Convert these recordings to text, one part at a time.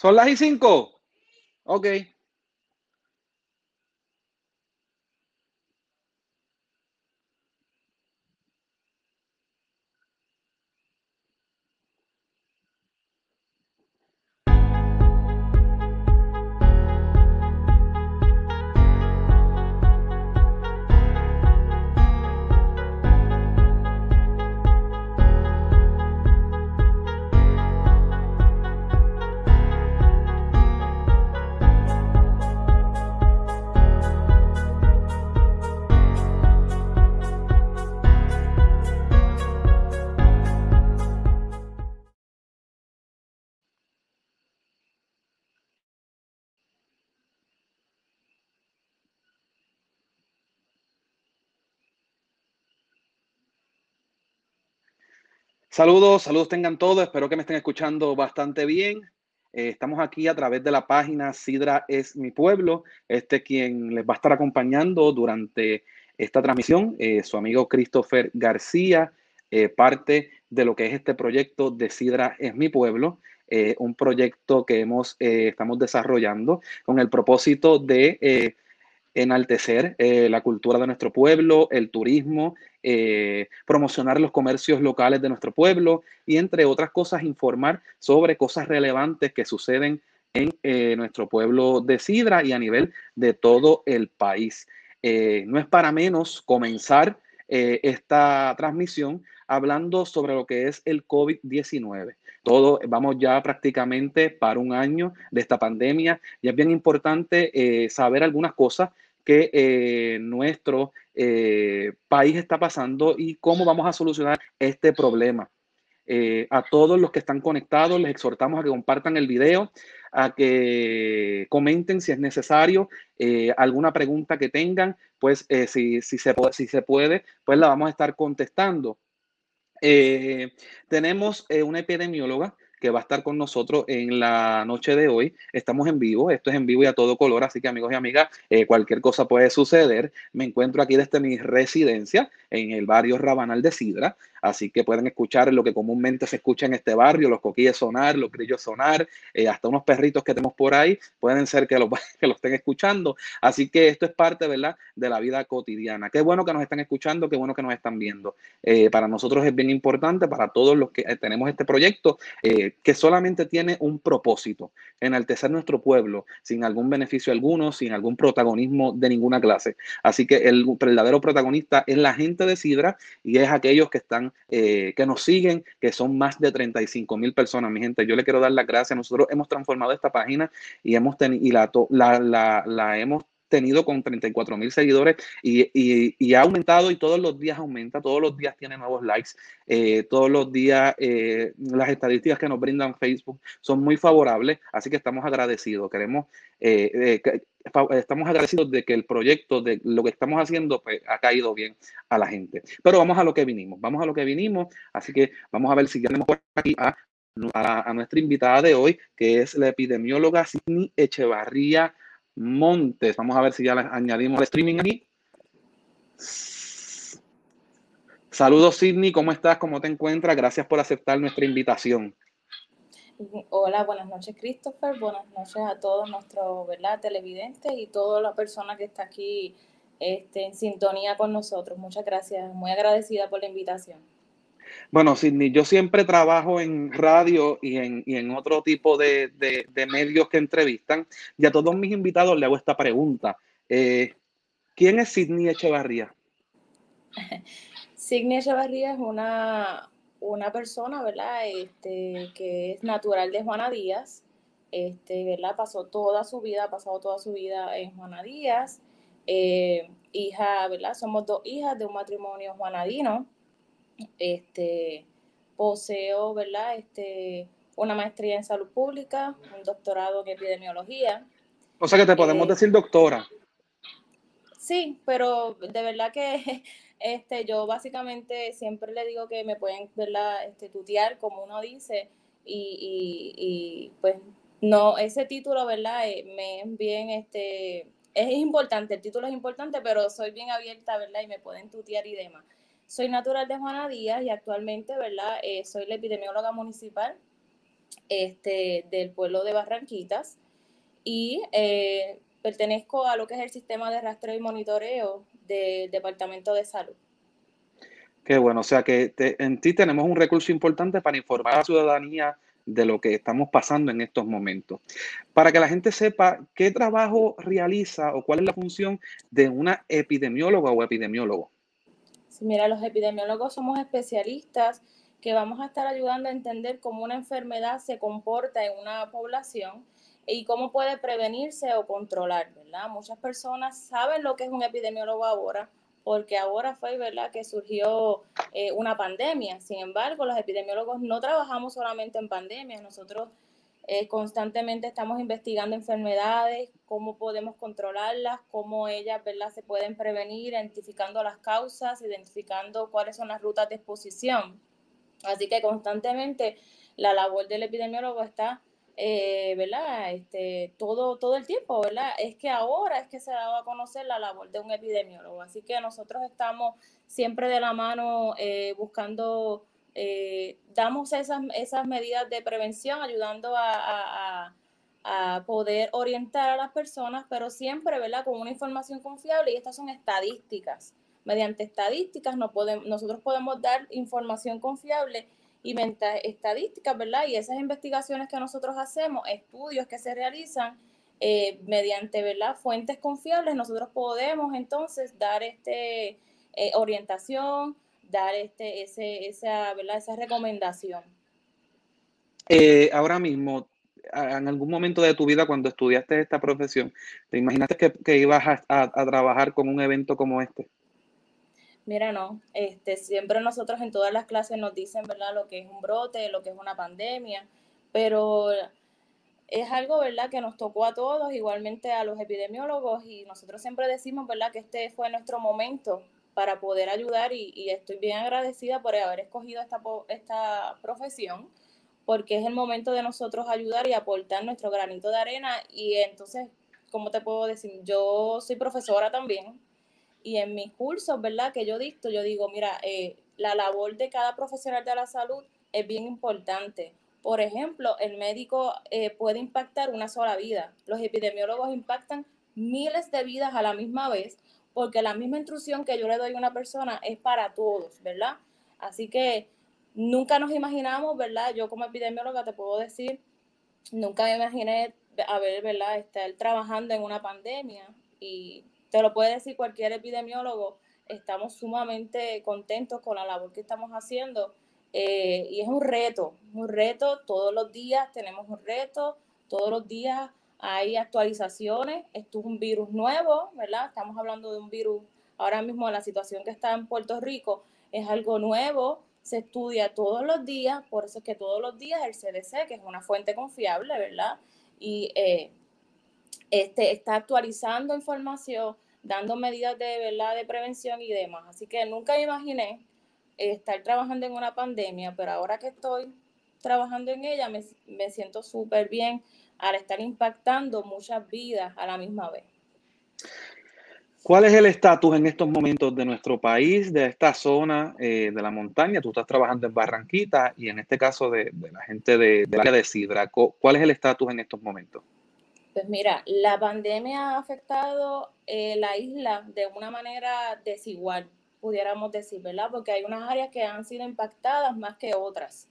¿Son las y 5? Ok. Saludos, saludos tengan todos. Espero que me estén escuchando bastante bien. Estamos aquí a través de la página Cidra es mi pueblo. Este es quien les va a estar acompañando durante esta transmisión. Su amigo Christopher García, parte de lo que es este proyecto de Cidra es mi pueblo. Un proyecto que estamos desarrollando con el propósito de enaltecer la cultura de nuestro pueblo, el turismo, promocionar los comercios locales de nuestro pueblo y, entre otras cosas, informar sobre cosas relevantes que suceden en nuestro pueblo de Sidra y a nivel de todo el país. No es para menos comenzar esta transmisión hablando sobre lo que es el COVID-19. Todos vamos ya prácticamente para un año de esta pandemia y es bien importante saber algunas cosas que nuestro país está pasando y cómo vamos a solucionar este problema. A todos los que están conectados les exhortamos a que compartan el video, a que comenten si es necesario, alguna pregunta que tengan, pues si se puede, pues la vamos a estar contestando. Tenemos una epidemióloga que va a estar con nosotros en la noche de hoy. Estamos en vivo, esto es en vivo y a todo color, así que amigos y amigas, cualquier cosa puede suceder. Me encuentro aquí desde mi residencia en el barrio Rabanal de Sidra, así que pueden escuchar lo que comúnmente se escucha en este barrio, los coquilles sonar, los grillos sonar, hasta unos perritos que tenemos por ahí, pueden ser que los estén escuchando. Así que esto es parte, ¿verdad?, de la vida cotidiana. Qué bueno que nos están escuchando, qué bueno que nos están viendo. Para nosotros es bien importante, para todos los que tenemos este proyecto, que solamente tiene un propósito: enaltecer nuestro pueblo, sin algún beneficio alguno, sin algún protagonismo de ninguna clase. Así que el verdadero protagonista es la gente de Sidra y es aquellos que están que nos siguen, que son más de 35,000 personas. Mi gente, yo le quiero dar las gracias. Nosotros hemos transformado esta página y la hemos tenido con 34,000 seguidores y ha aumentado, y todos los días aumenta, todos los días tiene nuevos likes, todos los días las estadísticas que nos brindan Facebook son muy favorables, así que estamos agradecidos. Estamos agradecidos de que el proyecto, de lo que estamos haciendo, pues, ha caído bien a la gente. Pero vamos a lo que vinimos, así que vamos a ver si ya tenemos por aquí a nuestra invitada de hoy, que es la epidemióloga Sidney Echevarría Montes. Vamos a ver si ya las añadimos al streaming aquí. Saludos, Sidney, ¿cómo estás? ¿Cómo te encuentras? Gracias por aceptar nuestra invitación. Hola, buenas noches, Christopher. Buenas noches a todos nuestros televidentes y toda la persona que está aquí en sintonía con nosotros. Muchas gracias. Muy agradecida por la invitación. Bueno, Sidney, yo siempre trabajo en radio y en otro tipo de medios que entrevistan, y a todos mis invitados le hago esta pregunta. ¿Quién es Sidney Echevarría? Sidney Echevarría es una persona, ¿verdad?, que es natural de Juana Díaz, ¿verdad? Ha pasado toda su vida en Juana Díaz, hija, ¿verdad? Somos dos hijas de un matrimonio juanadino. Poseo, ¿verdad?, una maestría en salud pública, un doctorado en epidemiología. O sea que te podemos decir doctora. Sí, pero de verdad que yo básicamente siempre le digo que me pueden, ¿verdad?, tutear, como uno dice, y pues no, ese título, ¿verdad?, me es bien, es importante, el título es importante, pero soy bien abierta, ¿verdad?, y me pueden tutear y demás. Soy natural de Juana Díaz y actualmente, ¿verdad?, soy la epidemióloga municipal del pueblo de Barranquitas, y pertenezco a lo que es el sistema de rastreo y monitoreo del Departamento de Salud. Qué bueno, o sea que en ti tenemos un recurso importante para informar a la ciudadanía de lo que estamos pasando en estos momentos. Para que la gente sepa qué trabajo realiza o cuál es la función de una epidemióloga o epidemiólogo. Sí, mira, los epidemiólogos somos especialistas que vamos a estar ayudando a entender cómo una enfermedad se comporta en una población y cómo puede prevenirse o controlar, ¿verdad? Muchas personas saben lo que es un epidemiólogo ahora, porque ahora fue, ¿verdad?, que surgió una pandemia. Sin embargo, los epidemiólogos no trabajamos solamente en pandemias. Nosotros constantemente estamos investigando enfermedades, cómo podemos controlarlas, cómo ellas, ¿verdad?, se pueden prevenir, identificando las causas, identificando cuáles son las rutas de exposición. Así que constantemente la labor del epidemiólogo está, ¿verdad?, todo el tiempo, ¿verdad? Es que ahora es que se ha dado a conocer la labor de un epidemiólogo. Así que nosotros estamos siempre de la mano buscando, damos esas medidas de prevención, ayudando a poder orientar a las personas, pero siempre, ¿verdad?, con una información confiable, y estas son estadísticas. Mediante estadísticas nosotros podemos dar información confiable y estadísticas, ¿verdad? Y esas investigaciones que nosotros hacemos, estudios que se realizan mediante, ¿verdad?, fuentes confiables, nosotros podemos entonces dar orientación, dar esa, ¿verdad?, esa recomendación. Ahora mismo, en algún momento de tu vida cuando estudiaste esta profesión, ¿te imaginaste que ibas a trabajar con un evento como este? Mira, no. Siempre nosotros en todas las clases nos dicen, ¿verdad?, lo que es un brote, lo que es una pandemia, pero es algo, ¿verdad?, que nos tocó a todos, igualmente a los epidemiólogos, y nosotros siempre decimos, ¿verdad?, que este fue nuestro momento para poder ayudar, y estoy bien agradecida por haber escogido esta profesión, porque es el momento de nosotros ayudar y aportar nuestro granito de arena. Y entonces, ¿cómo te puedo decir? Yo soy profesora también, y en mis cursos, ¿verdad?, que yo dicto, yo digo, mira, la labor de cada profesional de la salud es bien importante. Por ejemplo, el médico puede impactar una sola vida. Los epidemiólogos impactan miles de vidas a la misma vez, porque la misma instrucción que yo le doy a una persona es para todos, ¿verdad? Así que nunca nos imaginamos, ¿verdad? Yo como epidemióloga te puedo decir, nunca me imaginé haber, ¿verdad?, estar trabajando en una pandemia, y te lo puede decir cualquier epidemiólogo, estamos sumamente contentos con la labor que estamos haciendo, y es un reto todos los días, tenemos un reto, todos los días hay actualizaciones, esto es un virus nuevo, ¿verdad? Estamos hablando de un virus, ahora mismo la situación que está en Puerto Rico es algo nuevo, se estudia todos los días, por eso es que todos los días el CDC, que es una fuente confiable, ¿verdad?, y está actualizando información, dando medidas de, ¿verdad?, de prevención y demás. Así que nunca imaginé estar trabajando en una pandemia, pero ahora que estoy trabajando en ella me siento súper bien al estar impactando muchas vidas a la misma vez. ¿Cuál es el estatus en estos momentos de nuestro país, de esta zona de la montaña? Tú estás trabajando en Barranquitas y en este caso de la gente del área de Cidra. ¿Cuál es el estatus en estos momentos? Pues mira, la pandemia ha afectado la isla de una manera desigual, pudiéramos decir, ¿verdad? Porque hay unas áreas que han sido impactadas más que otras.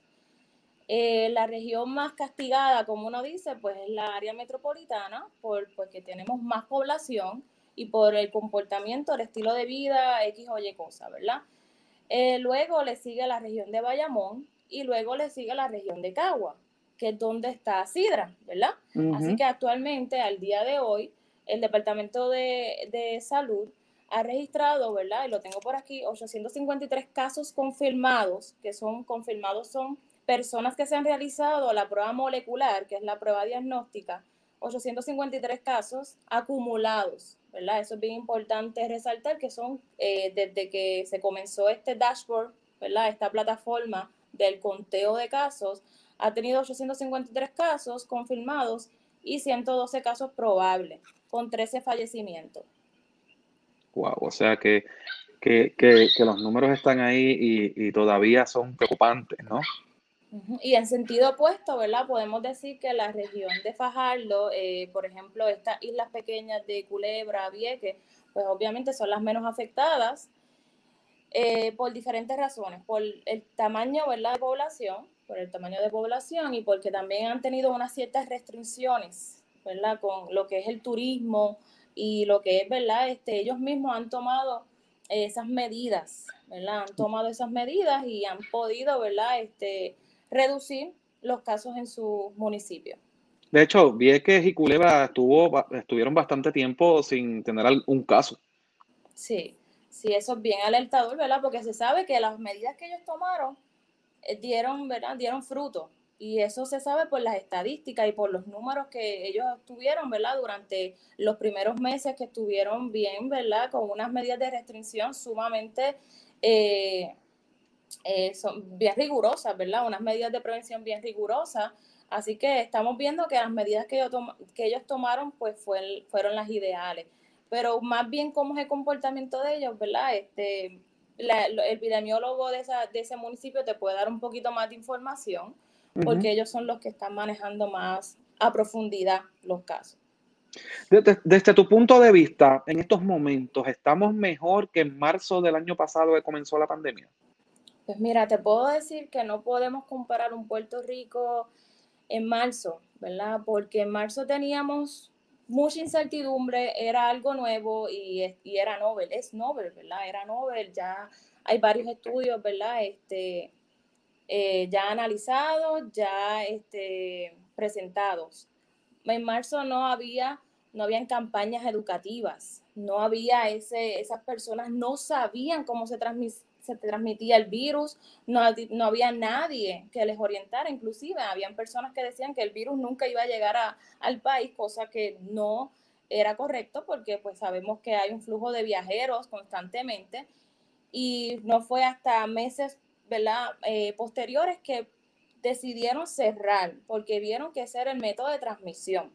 La región más castigada, como uno dice, pues es la área metropolitana, porque tenemos más población y por el comportamiento, el estilo de vida, X o Y cosa, ¿verdad? Luego le sigue la región de Bayamón y luego le sigue la región de Cagua, que es donde está Cidra, ¿verdad? Uh-huh. Así que actualmente, al día de hoy, el Departamento de Salud ha registrado, ¿verdad?, y lo tengo por aquí, 853 casos confirmados, que son confirmados, son personas que se han realizado la prueba molecular, que es la prueba diagnóstica, 853 casos acumulados, ¿verdad? Eso es bien importante resaltar, que son desde que se comenzó este dashboard, ¿verdad?, esta plataforma del conteo de casos, ha tenido 853 casos confirmados y 112 casos probables, con 13 fallecimientos. Wow, o sea que los números están ahí y todavía son preocupantes, ¿no? Y en sentido opuesto, ¿verdad? Podemos decir que la región de Fajardo, por ejemplo, estas islas pequeñas de Culebra, Vieques, pues obviamente son las menos afectadas por diferentes razones, por el tamaño, ¿verdad?, de población, por el tamaño de población y porque también han tenido unas ciertas restricciones, ¿verdad?, con lo que es el turismo y lo que es, ¿verdad?, ellos mismos han tomado esas medidas, ¿verdad?, han tomado esas medidas y han podido, ¿verdad?, reducir los casos en su municipio. De hecho, Vieques y Culebra estuvieron bastante tiempo sin tener un caso. Sí, eso es bien alertador, ¿verdad? Porque se sabe que las medidas que ellos tomaron dieron, ¿verdad?, dieron fruto. Y eso se sabe por las estadísticas y por los números que ellos obtuvieron, ¿verdad?, durante los primeros meses que estuvieron bien, ¿verdad?, con unas medidas de restricción sumamente son bien rigurosas, ¿verdad? Unas medidas de prevención bien rigurosas. Así que estamos viendo que las medidas que ellos tomaron pues fueron las ideales. Pero más bien cómo es el comportamiento de ellos, ¿verdad? El epidemiólogo de ese municipio te puede dar un poquito más de información, porque ellos son los que están manejando más a profundidad los casos. Desde tu punto de vista, en estos momentos, ¿estamos mejor que en marzo del año pasado que comenzó la pandemia? Pues mira, te puedo decir que no podemos comparar un Puerto Rico en marzo, ¿verdad? Porque en marzo teníamos mucha incertidumbre, era algo nuevo y era novel, es novel, ¿verdad? Era novel, ya hay varios estudios, ¿verdad? Ya analizados, ya presentados. En marzo no habían campañas educativas, no había esas personas no sabían cómo se transmitía el virus, no había nadie que les orientara, inclusive habían personas que decían que el virus nunca iba a llegar al país, cosa que no era correcto porque pues sabemos que hay un flujo de viajeros constantemente y no fue hasta meses, ¿verdad?, posteriores que decidieron cerrar porque vieron que ese era el método de transmisión.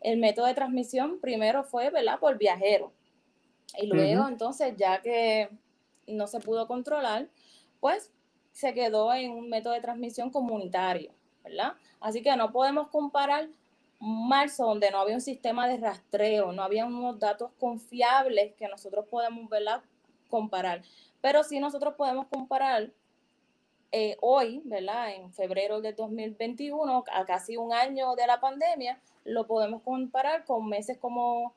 El método de transmisión primero fue, ¿verdad?, por viajero y luego entonces ya que no se pudo controlar, pues se quedó en un método de transmisión comunitario, ¿verdad? Así que no podemos comparar marzo, donde no había un sistema de rastreo, no había unos datos confiables que nosotros podemos, ¿verdad?, comparar. Pero sí nosotros podemos comparar hoy, ¿verdad?, en febrero de 2021, a casi un año de la pandemia, lo podemos comparar con meses como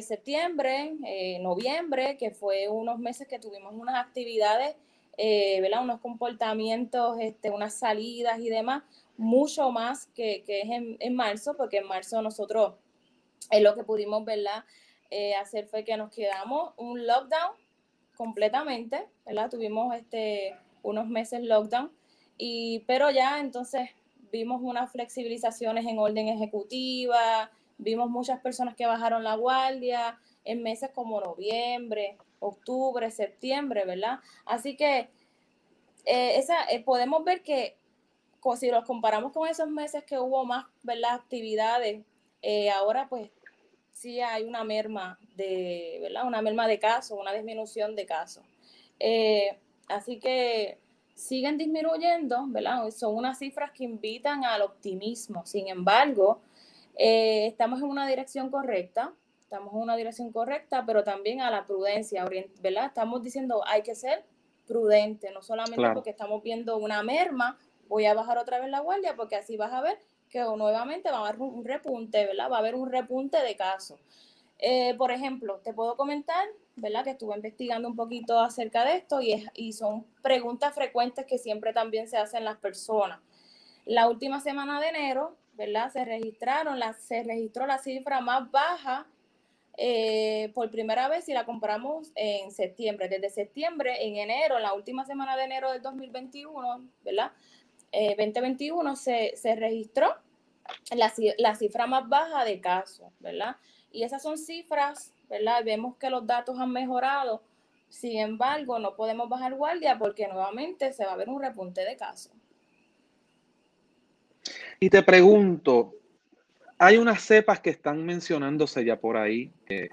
septiembre, noviembre, que fue unos meses que tuvimos unas actividades, ¿verdad?, unos comportamientos, unas salidas y demás, mucho más que es en marzo, porque en marzo nosotros lo que pudimos, ¿verdad?, hacer fue que nos quedamos un lockdown completamente, ¿verdad? Tuvimos unos meses lockdown, pero ya entonces vimos unas flexibilizaciones en orden ejecutiva. Vimos muchas personas que bajaron la guardia en meses como noviembre, octubre, septiembre, ¿verdad? Así que podemos ver que si los comparamos con esos meses que hubo más, ¿verdad?, actividades, ahora pues sí hay una merma de, ¿verdad?, una merma de casos, una disminución de casos. Así que siguen disminuyendo, ¿verdad? Son unas cifras que invitan al optimismo. Sin embargo, estamos en una dirección correcta, pero también a la prudencia, ¿verdad? Estamos diciendo hay que ser prudente, no solamente claro, porque estamos viendo una merma, voy a bajar otra vez la guardia, porque así vas a ver que nuevamente va a haber un repunte, ¿verdad? Va a haber un repunte de casos. Por ejemplo, te puedo comentar, ¿verdad?, que estuve investigando un poquito acerca de esto y son preguntas frecuentes que siempre también se hacen las personas. La última semana de enero, ¿verdad?, se registró la cifra más baja por primera vez si la comparamos en septiembre. Desde septiembre, en enero, en la última semana de enero del 2021, ¿verdad?, 2021 se registró la cifra más baja de casos, ¿verdad? Y esas son cifras, ¿verdad? Vemos que los datos han mejorado. Sin embargo, no podemos bajar guardia porque nuevamente se va a ver un repunte de casos. Y te pregunto, hay unas cepas que están mencionándose ya por ahí, que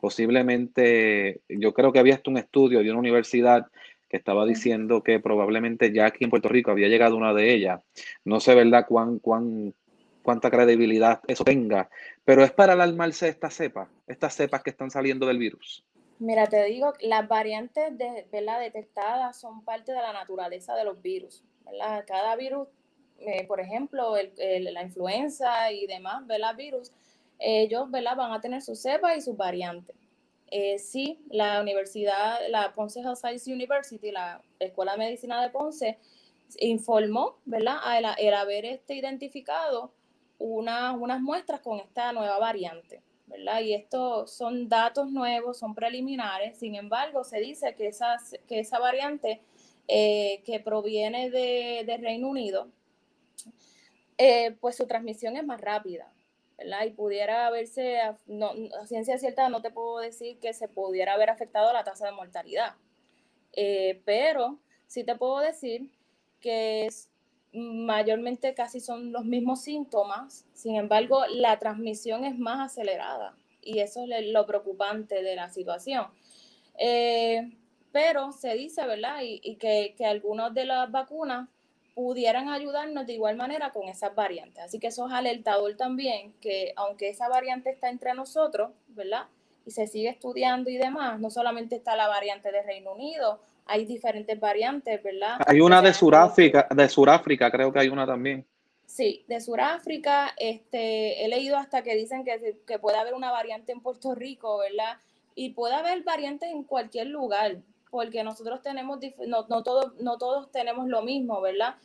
posiblemente, yo creo que había hasta un estudio de una universidad que estaba diciendo que probablemente ya aquí en Puerto Rico había llegado una de ellas. No sé, ¿verdad?, cuánta credibilidad eso tenga, pero es para alarmarse estas cepas que están saliendo del virus. Mira, te digo, las variantes detectadas son parte de la naturaleza de los virus, ¿verdad? Cada virus, por ejemplo, la influenza y demás, ¿verdad?, virus, ellos, ¿verdad?, van a tener sus cepas y sus variantes. Sí, la universidad, la Ponce Health Sciences University, la Escuela de Medicina de Ponce, informó, ¿verdad?, el haber identificado unas muestras con esta nueva variante, ¿verdad? Y estos son datos nuevos, son preliminares. Sin embargo, se dice que esa variante que proviene de Reino Unido, pues su transmisión es más rápida, ¿verdad? Y pudiera haberse, a ciencia cierta no te puedo decir que se pudiera haber afectado la tasa de mortalidad, pero sí te puedo decir que mayormente casi son los mismos síntomas, sin embargo la transmisión es más acelerada y eso es lo preocupante de la situación. Pero se dice, ¿verdad?, y que algunas de las vacunas pudieran ayudarnos de igual manera con esas variantes. Así que eso es alertador también, que aunque esa variante está entre nosotros, ¿verdad?, y se sigue estudiando y demás, no solamente está la variante de Reino Unido, hay diferentes variantes, ¿verdad? Hay una de Suráfrica, creo que hay una también. Sí, de Suráfrica, he leído hasta que dicen que puede haber una variante en Puerto Rico, ¿verdad? Y puede haber variantes en cualquier lugar, porque nosotros no todos tenemos lo mismo, ¿verdad?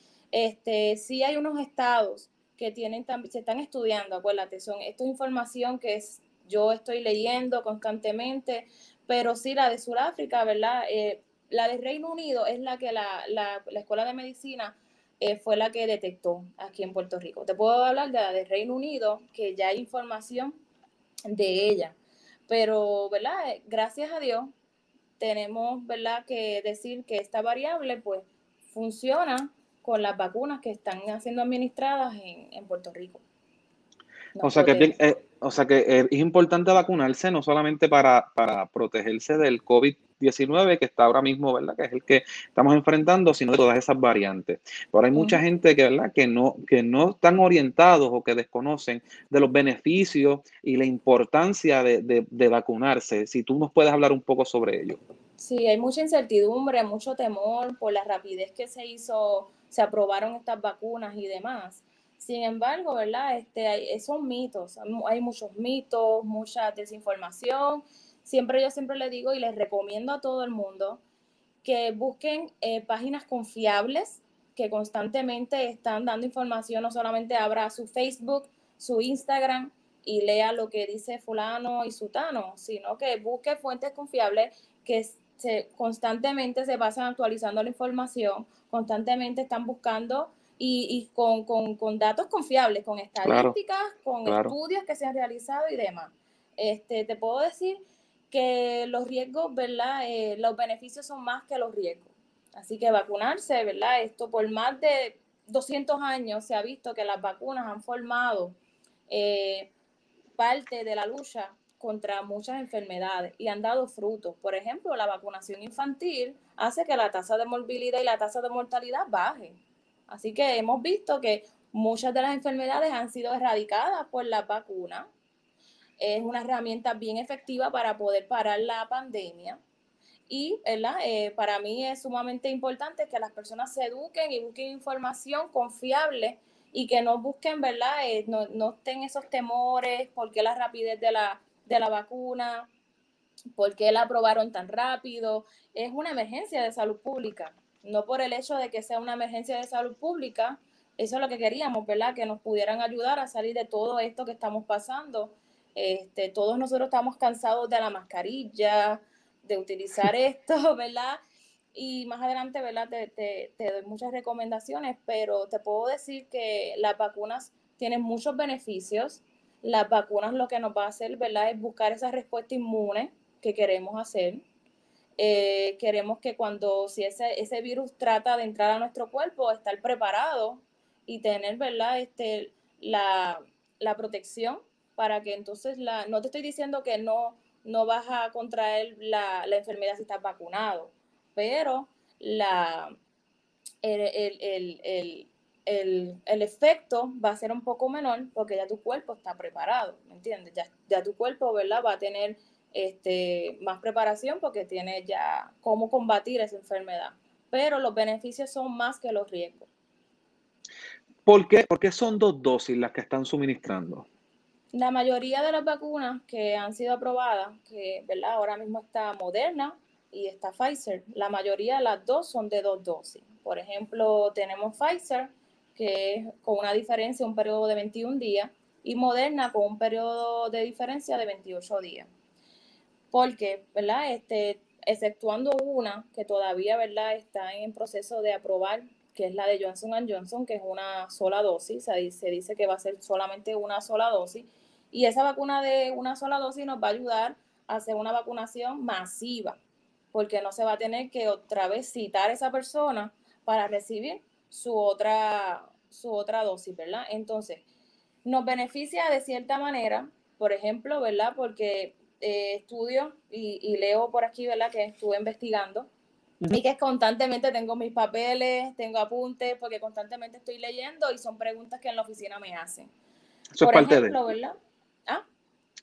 Sí hay unos estados que se están estudiando, acuérdate, esto es información que yo estoy leyendo constantemente, pero sí la de Sudáfrica, ¿verdad? La de Reino Unido es la que la Escuela de Medicina fue la que detectó aquí en Puerto Rico. Te puedo hablar de la de Reino Unido, que ya hay información de ella, pero, ¿verdad?, gracias a Dios, tenemos, ¿verdad?, que decir que esta variable pues funciona con las vacunas que están siendo administradas en Puerto Rico. O sea que es importante vacunarse no solamente para protegerse del COVID-19 que está ahora mismo, ¿verdad?, que es el que estamos enfrentando, sino de todas esas variantes. Pero hay mucha gente que, ¿verdad?, que no están orientados o que desconocen de los beneficios y la importancia de vacunarse. Si tú nos puedes hablar un poco sobre ello. Sí, hay mucha incertidumbre, mucho temor por la rapidez que se aprobaron estas vacunas y demás. Sin embargo, ¿verdad?, son mitos, hay muchos mitos, mucha desinformación. Yo siempre le digo y les recomiendo a todo el mundo que busquen páginas confiables que constantemente están dando información. No solamente abra su Facebook, su Instagram y lea lo que dice fulano y sutano, sino que busque fuentes confiables que constantemente se pasan actualizando la información, constantemente están buscando y con datos confiables, con estadísticas, claro, estudios que se han realizado y demás. Te puedo decir que los riesgos, ¿verdad?, los beneficios son más que los riesgos. Así que vacunarse, ¿verdad? Esto por más de 200 años se ha visto que las vacunas han formado parte de la lucha contra muchas enfermedades y han dado frutos. Por ejemplo, la vacunación infantil hace que la tasa de morbilidad y la tasa de mortalidad baje. Así que hemos visto que muchas de las enfermedades han sido erradicadas por las vacunas. Es una herramienta bien efectiva para poder parar la pandemia. Y, ¿verdad?, para mí es sumamente importante que las personas se eduquen y busquen información confiable y que no busquen, ¿verdad?, no estén esos temores, por qué la rapidez de la vacuna, por qué la aprobaron tan rápido. Es una emergencia de salud pública. No por el hecho de que sea una emergencia de salud pública, eso es lo que queríamos, ¿verdad?, que nos pudieran ayudar a salir de todo esto que estamos pasando. Todos nosotros estamos cansados de la mascarilla, de utilizar esto, ¿verdad? Y más adelante, ¿verdad?, te doy muchas recomendaciones, pero te puedo decir que las vacunas tienen muchos beneficios. Las vacunas lo que nos va a hacer, ¿verdad?, es buscar esa respuesta inmune que queremos hacer. Queremos que si ese virus trata de entrar a nuestro cuerpo, estar preparado y tener, ¿verdad?, la protección para que entonces no te estoy diciendo que no vas a contraer la enfermedad si estás vacunado, pero el efecto va a ser un poco menor porque ya tu cuerpo está preparado, ¿me entiendes? Ya tu cuerpo, ¿verdad?, va a tener más preparación porque tiene ya cómo combatir esa enfermedad. Pero los beneficios son más que los riesgos. ¿Por qué son 2 dosis las que están suministrando? La mayoría de las vacunas que han sido aprobadas, que, ¿verdad?, ahora mismo está Moderna y está Pfizer, la mayoría de las dos son de 2 dosis. Por ejemplo, tenemos Pfizer, que es con una diferencia, un periodo de 21 días, y Moderna con un periodo de diferencia de 28 días. Porque, ¿verdad?, exceptuando una que todavía, ¿verdad?, está en proceso de aprobar, que es la de Johnson & Johnson, que es una sola dosis, se dice que va a ser solamente una sola dosis, y esa vacuna de una sola dosis nos va a ayudar a hacer una vacunación masiva, porque no se va a tener que otra vez citar a esa persona para recibir su otra dosis, ¿verdad? Entonces, nos beneficia de cierta manera, por ejemplo, ¿verdad? Porque estudio y leo por aquí, ¿verdad?, que estuve investigando y que constantemente tengo mis papeles, tengo apuntes, porque constantemente estoy leyendo y son preguntas que en la oficina me hacen. Eso por es parte ejemplo, de. ¿Verdad? ¿Ah?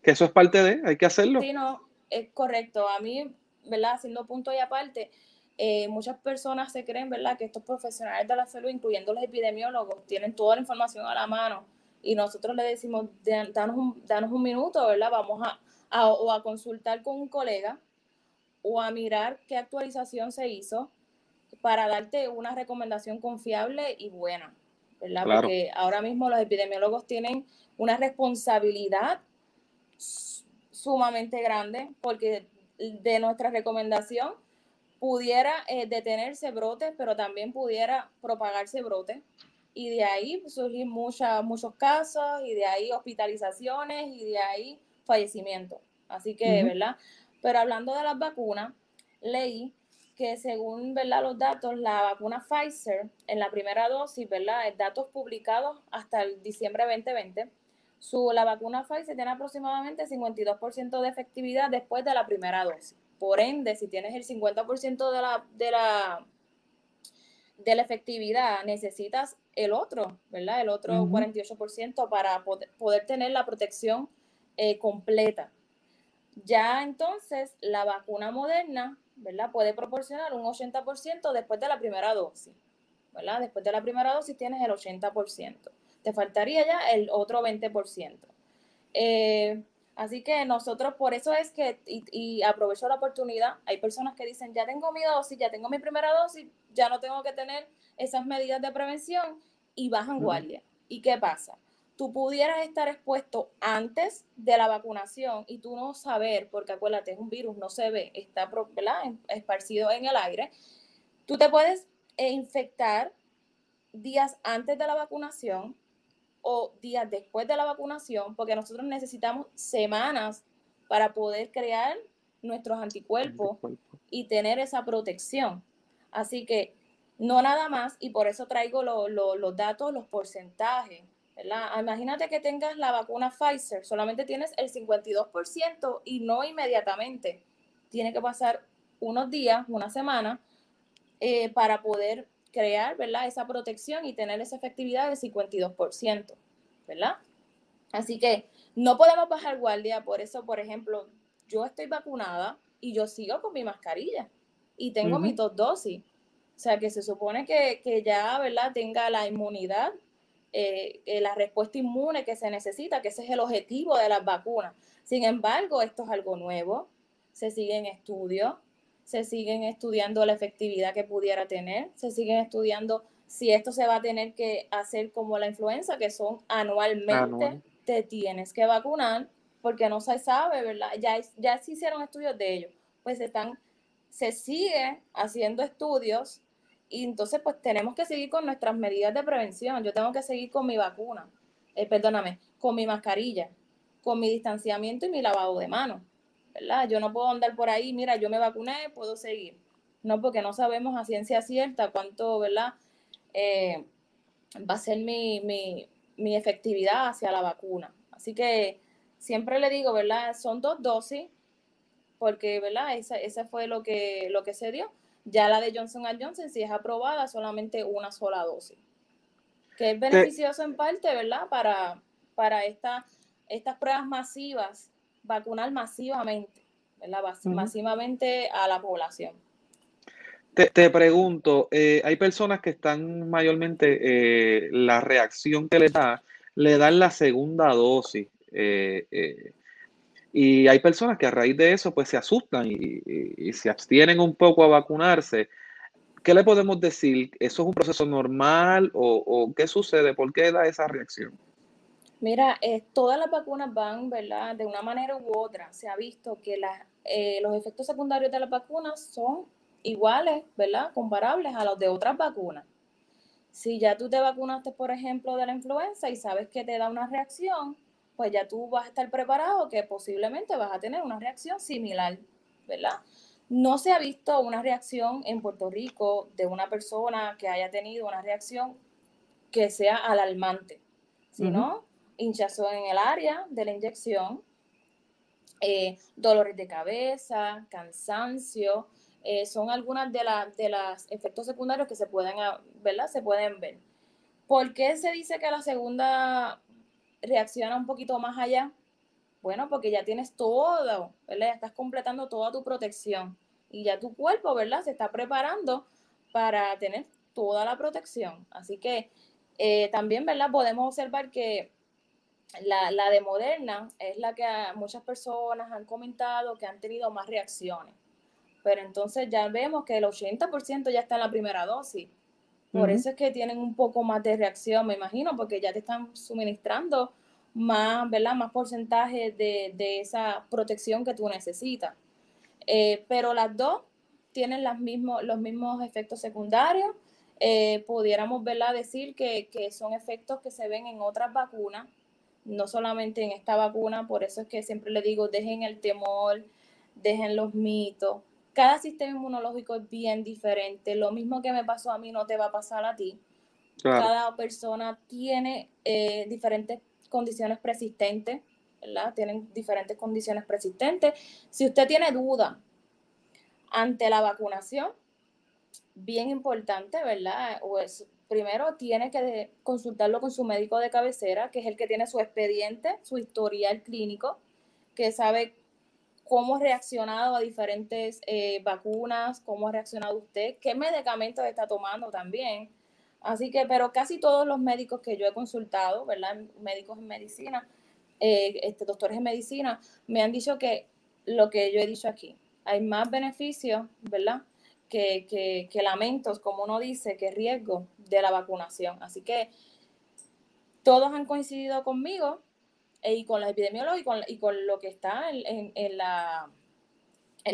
Que eso es parte de, hay que hacerlo. Sí, no, es correcto. A mí, ¿verdad?, haciendo punto y aparte, muchas personas se creen, ¿verdad?, que estos profesionales de la salud, incluyendo los epidemiólogos, tienen toda la información a la mano y nosotros le decimos, danos un minuto, ¿verdad?, vamos a consultar con un colega o a mirar qué actualización se hizo para darte una recomendación confiable y buena, ¿verdad? Claro. Porque ahora mismo los epidemiólogos tienen una responsabilidad sumamente grande porque de nuestra recomendación pudiera detenerse brotes, pero también pudiera propagarse brotes. Y de ahí surgir muchos casos, y de ahí hospitalizaciones, y de ahí fallecimientos. Así que, ¿verdad? Pero hablando de las vacunas, leí que según, ¿verdad?, los datos, la vacuna Pfizer en la primera dosis, ¿verdad?, datos publicados hasta el diciembre 2020, la vacuna Pfizer tiene aproximadamente 52% de efectividad después de la primera dosis. Por ende, si tienes el 50% de la efectividad, necesitas el otro, ¿verdad?, el otro 48% para poder tener la protección completa. Ya entonces la vacuna Moderna, ¿verdad?, puede proporcionar un 80% después de la primera dosis, ¿verdad? Después de la primera dosis tienes el 80%. Te faltaría ya el otro 20%. Así que nosotros, por eso es que, y aprovecho la oportunidad, hay personas que dicen, ya tengo mi dosis, ya tengo mi primera dosis, ya no tengo que tener esas medidas de prevención y bajan guardia. ¿Y qué pasa? Tú pudieras estar expuesto antes de la vacunación y tú no saber, porque acuérdate, es un virus, no se ve, está, ¿verdad?, esparcido en el aire. Tú te puedes infectar días antes de la vacunación o días después de la vacunación, porque nosotros necesitamos semanas para poder crear nuestros anticuerpos y tener esa protección. Así que no nada más, y por eso traigo los datos, los porcentajes, ¿verdad? Imagínate que tengas la vacuna Pfizer, solamente tienes el 52% y no inmediatamente. Tiene que pasar unos días, una semana, para poder crear, ¿verdad?, esa protección y tener esa efectividad del 52%, ¿verdad? Así que no podemos bajar guardia. Por eso, por ejemplo, yo estoy vacunada y yo sigo con mi mascarilla y tengo mis 2 dosis. O sea, que se supone que ya, ¿verdad?, tenga la inmunidad, la respuesta inmune que se necesita, que ese es el objetivo de las vacunas. Sin embargo, esto es algo nuevo, se siguen estudios, se siguen estudiando la efectividad que pudiera tener, se siguen estudiando si esto se va a tener que hacer como la influenza, que son anualmente, te tienes que vacunar, porque no se sabe, ¿verdad? Ya se hicieron estudios de ello, pues se sigue haciendo estudios. Y entonces, pues, tenemos que seguir con nuestras medidas de prevención. Yo tengo que seguir con mi vacuna, con mi mascarilla, con mi distanciamiento y mi lavado de manos, ¿verdad? Yo no puedo andar por ahí, mira, yo me vacuné, puedo seguir. No, porque no sabemos a ciencia cierta cuánto, ¿verdad?, va a ser mi efectividad hacia la vacuna. Así que siempre le digo, ¿verdad?, son 2 dosis, porque, ¿verdad?, esa fue lo que se dio. Ya la de Johnson & Johnson, si es aprobada, solamente una sola dosis. Que es beneficioso en parte, ¿verdad? Para estas pruebas masivas, vacunar masivamente, ¿verdad? Masivamente a la población. Te pregunto, hay personas que están mayormente, la reacción que le dan la segunda dosis, y hay personas que a raíz de eso pues se asustan y se abstienen un poco a vacunarse. ¿Qué le podemos decir? ¿Eso es un proceso normal o qué sucede? ¿Por qué da esa reacción? Mira, todas las vacunas van, ¿verdad? De una manera u otra. Se ha visto que los efectos secundarios de las vacunas son iguales, ¿verdad? Comparables a los de otras vacunas. Si ya tú te vacunaste, por ejemplo, de la influenza y sabes que te da una reacción, pues ya tú vas a estar preparado que posiblemente vas a tener una reacción similar, ¿verdad? No se ha visto una reacción en Puerto Rico de una persona que haya tenido una reacción que sea alarmante, sino hinchazón en el área de la inyección, dolores de cabeza, cansancio, son algunas de las efectos secundarios que se pueden, ¿verdad? Se pueden ver. ¿Por qué se dice que la segunda reacciona un poquito más allá? Bueno, porque ya tienes todo, ¿verdad? Ya estás completando toda tu protección y ya tu cuerpo, ¿verdad? Se está preparando para tener toda la protección. Así que también, ¿verdad? Podemos observar que la de Moderna es la que muchas personas han comentado que han tenido más reacciones. Pero entonces ya vemos que el 80% ya está en la primera dosis. Por eso es que tienen un poco más de reacción, me imagino, porque ya te están suministrando más, ¿verdad? Más porcentaje de esa protección que tú necesitas. Pero las dos tienen los mismos efectos secundarios. Pudiéramos, ¿verdad? Decir que son efectos que se ven en otras vacunas, no solamente en esta vacuna. Por eso es que siempre le digo, dejen el temor, dejen los mitos. Cada sistema inmunológico es bien diferente. Lo mismo que me pasó a mí no te va a pasar a ti. Claro. Cada persona tiene diferentes condiciones persistentes, ¿verdad? Tienen diferentes condiciones persistentes. Si usted tiene duda ante la vacunación, bien importante, ¿verdad? Pues primero tiene que consultarlo con su médico de cabecera, que es el que tiene su expediente, su historial clínico, que sabe cómo ha reaccionado a diferentes vacunas, cómo ha reaccionado usted, qué medicamentos está tomando también. Así que, pero casi todos los médicos que yo he consultado, ¿verdad? Médicos en medicina, doctores en medicina, me han dicho que lo que yo he dicho aquí, hay más beneficios, ¿verdad? Que lamentos, como uno dice, que riesgo de la vacunación. Así que todos han coincidido conmigo y con la epidemiología y con lo que está en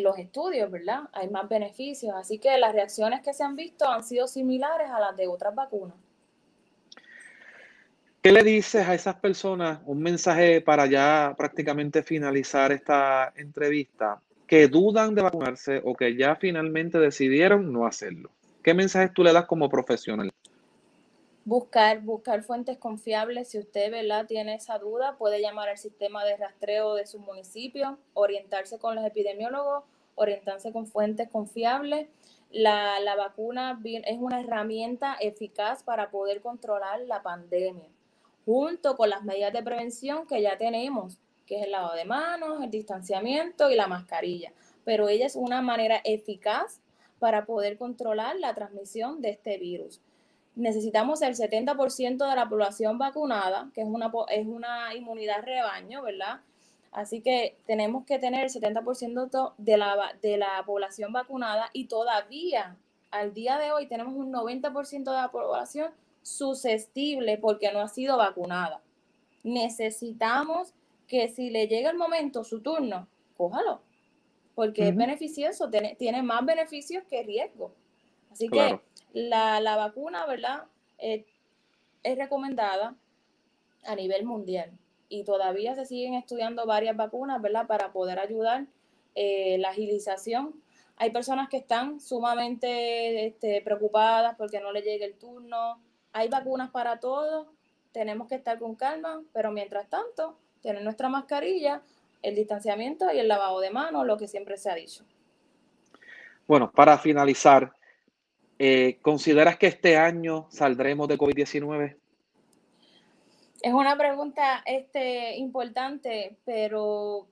los estudios, ¿verdad? Hay más beneficios. Así que las reacciones que se han visto han sido similares a las de otras vacunas. ¿Qué le dices a esas personas? Un mensaje para ya prácticamente finalizar esta entrevista. Que dudan de vacunarse o que ya finalmente decidieron no hacerlo. ¿Qué mensajes tú le das como profesional? Buscar fuentes confiables. Si usted, ¿verdad?, tiene esa duda, puede llamar al sistema de rastreo de su municipio, orientarse con los epidemiólogos, orientarse con fuentes confiables. La vacuna es una herramienta eficaz para poder controlar la pandemia, junto con las medidas de prevención que ya tenemos, que es el lavado de manos, el distanciamiento y la mascarilla. Pero ella es una manera eficaz para poder controlar la transmisión de este virus. Necesitamos el 70% de la población vacunada, que es una inmunidad rebaño, ¿verdad? Así que tenemos que tener el 70% de la población vacunada y todavía, al día de hoy, tenemos un 90% de la población susceptible porque no ha sido vacunada. Necesitamos que si le llega el momento, su turno, cójalo, porque es beneficioso, tiene más beneficios que riesgo. Así claro. Que La vacuna, ¿verdad?, es recomendada a nivel mundial y todavía se siguen estudiando varias vacunas, ¿verdad?, para poder ayudar la agilización. Hay personas que están sumamente preocupadas porque no les llegue el turno. Hay vacunas para todos, tenemos que estar con calma, pero mientras tanto, tener nuestra mascarilla, el distanciamiento y el lavado de manos, lo que siempre se ha dicho. Bueno, para finalizar, ¿consideras que este año saldremos de COVID-19? Es una pregunta importante, pero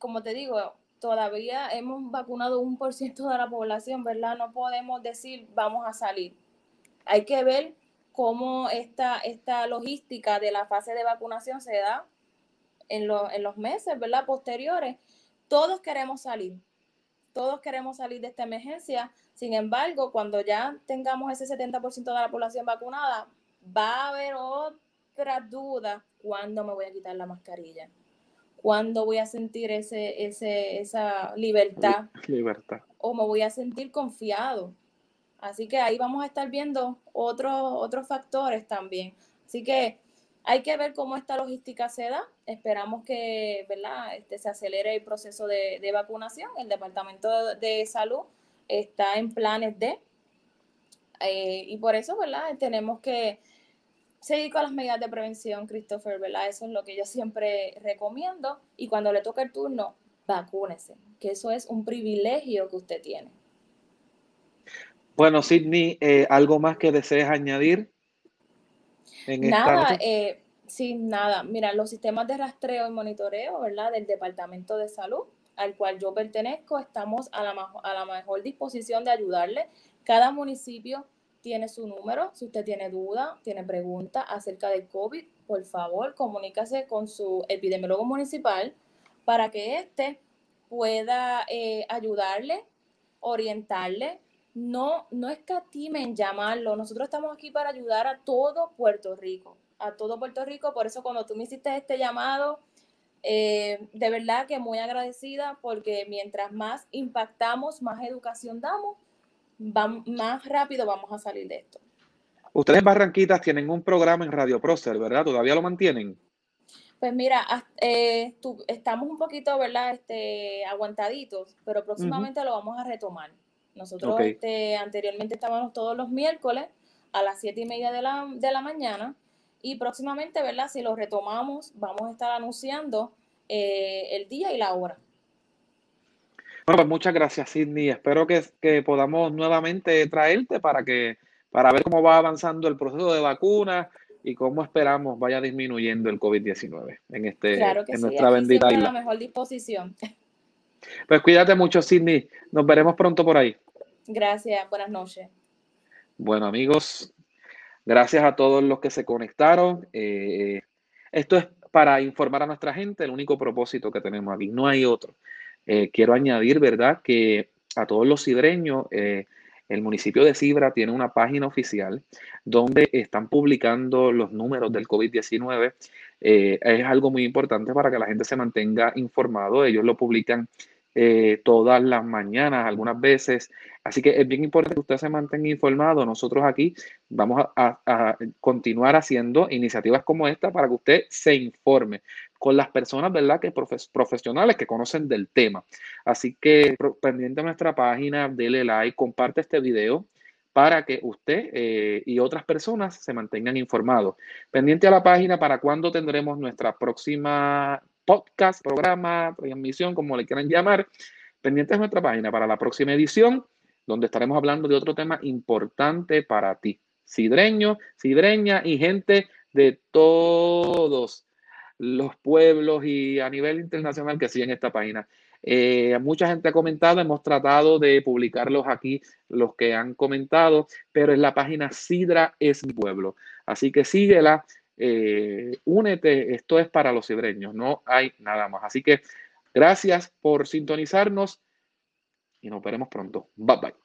como te digo, todavía hemos vacunado un 1% de la población, ¿verdad? No podemos decir vamos a salir. Hay que ver cómo esta logística de la fase de vacunación se da en los meses, ¿verdad?, posteriores. Todos queremos salir de esta emergencia. Sin embargo, cuando ya tengamos ese 70% de la población vacunada, va a haber otras dudas. ¿Cuándo me voy a quitar la mascarilla? ¿Cuándo voy a sentir esa libertad? ¿O me voy a sentir confiado? Así que ahí vamos a estar viendo otros factores también. Así que hay que ver cómo esta logística se da. Esperamos que, ¿verdad?, se acelere el proceso de vacunación. El Departamento de Salud está en planes de... y por eso, ¿verdad?, tenemos que seguir con las medidas de prevención, Christopher, ¿verdad? Eso es lo que yo siempre recomiendo. Y cuando le toque el turno, vacúnese, que eso es un privilegio que usted tiene. Bueno, Sidney, ¿algo más que desees añadir? Nada. Mira, los sistemas de rastreo y monitoreo, ¿verdad?, del Departamento de Salud, al cual yo pertenezco, estamos a la mejor disposición de ayudarle. Cada municipio tiene su número. Si usted tiene duda, tiene preguntas acerca del COVID, por favor, comuníquese con su epidemiólogo municipal para que éste pueda ayudarle, orientarle. No escatimen en llamarlo. Nosotros estamos aquí para ayudar a todo Puerto Rico, Por eso cuando tú me hiciste este llamado, de verdad que muy agradecida, porque mientras más impactamos, más educación damos, más rápido vamos a salir de esto. Ustedes, Barranquitas, tienen un programa en Radio Procer, ¿verdad? ¿Todavía lo mantienen? Pues mira, estamos un poquito, ¿verdad?, aguantaditos, pero próximamente lo vamos a retomar. Nosotros anteriormente estábamos todos los miércoles a las 7:30 de la mañana, y próximamente, ¿verdad?, si lo retomamos, vamos a estar anunciando el día y la hora. Bueno, pues muchas gracias, Sidney. Espero que podamos nuevamente traerte para ver cómo va avanzando el proceso de vacunas y cómo esperamos vaya disminuyendo el COVID-19 nuestra bendita isla. A la mejor disposición. Pues cuídate mucho, Sidney. Nos veremos pronto por ahí. Gracias. Buenas noches. Bueno, amigos, gracias a todos los que se conectaron. Esto es para informar a nuestra gente, el único propósito que tenemos aquí. No hay otro. Quiero añadir, ¿verdad?, que a todos los cidreños, el municipio de Cidra tiene una página oficial donde están publicando los números del COVID-19. Es algo muy importante para que la gente se mantenga informado. Ellos lo publican todas las mañanas, algunas veces. Así que es bien importante que usted se mantenga informado. Nosotros aquí vamos a continuar haciendo iniciativas como esta para que usted se informe con las personas, ¿verdad?, que profesionales que conocen del tema. Así que pendiente a nuestra página, dele like, comparte este video para que usted y otras personas se mantengan informados. Pendiente a la página para cuándo tendremos nuestra próxima podcast, programa, transmisión, como le quieran llamar. Pendiente a nuestra página para la próxima edición, donde estaremos hablando de otro tema importante para ti, cidreño, cidreña y gente de todos los pueblos y a nivel internacional que siguen esta página. Mucha gente ha comentado, hemos tratado de publicarlos aquí, los que han comentado, pero es la página Cidra es mi pueblo. Así que síguela, únete, esto es para los cidreños, no hay nada más. Así que gracias por sintonizarnos y nos veremos pronto. Bye bye.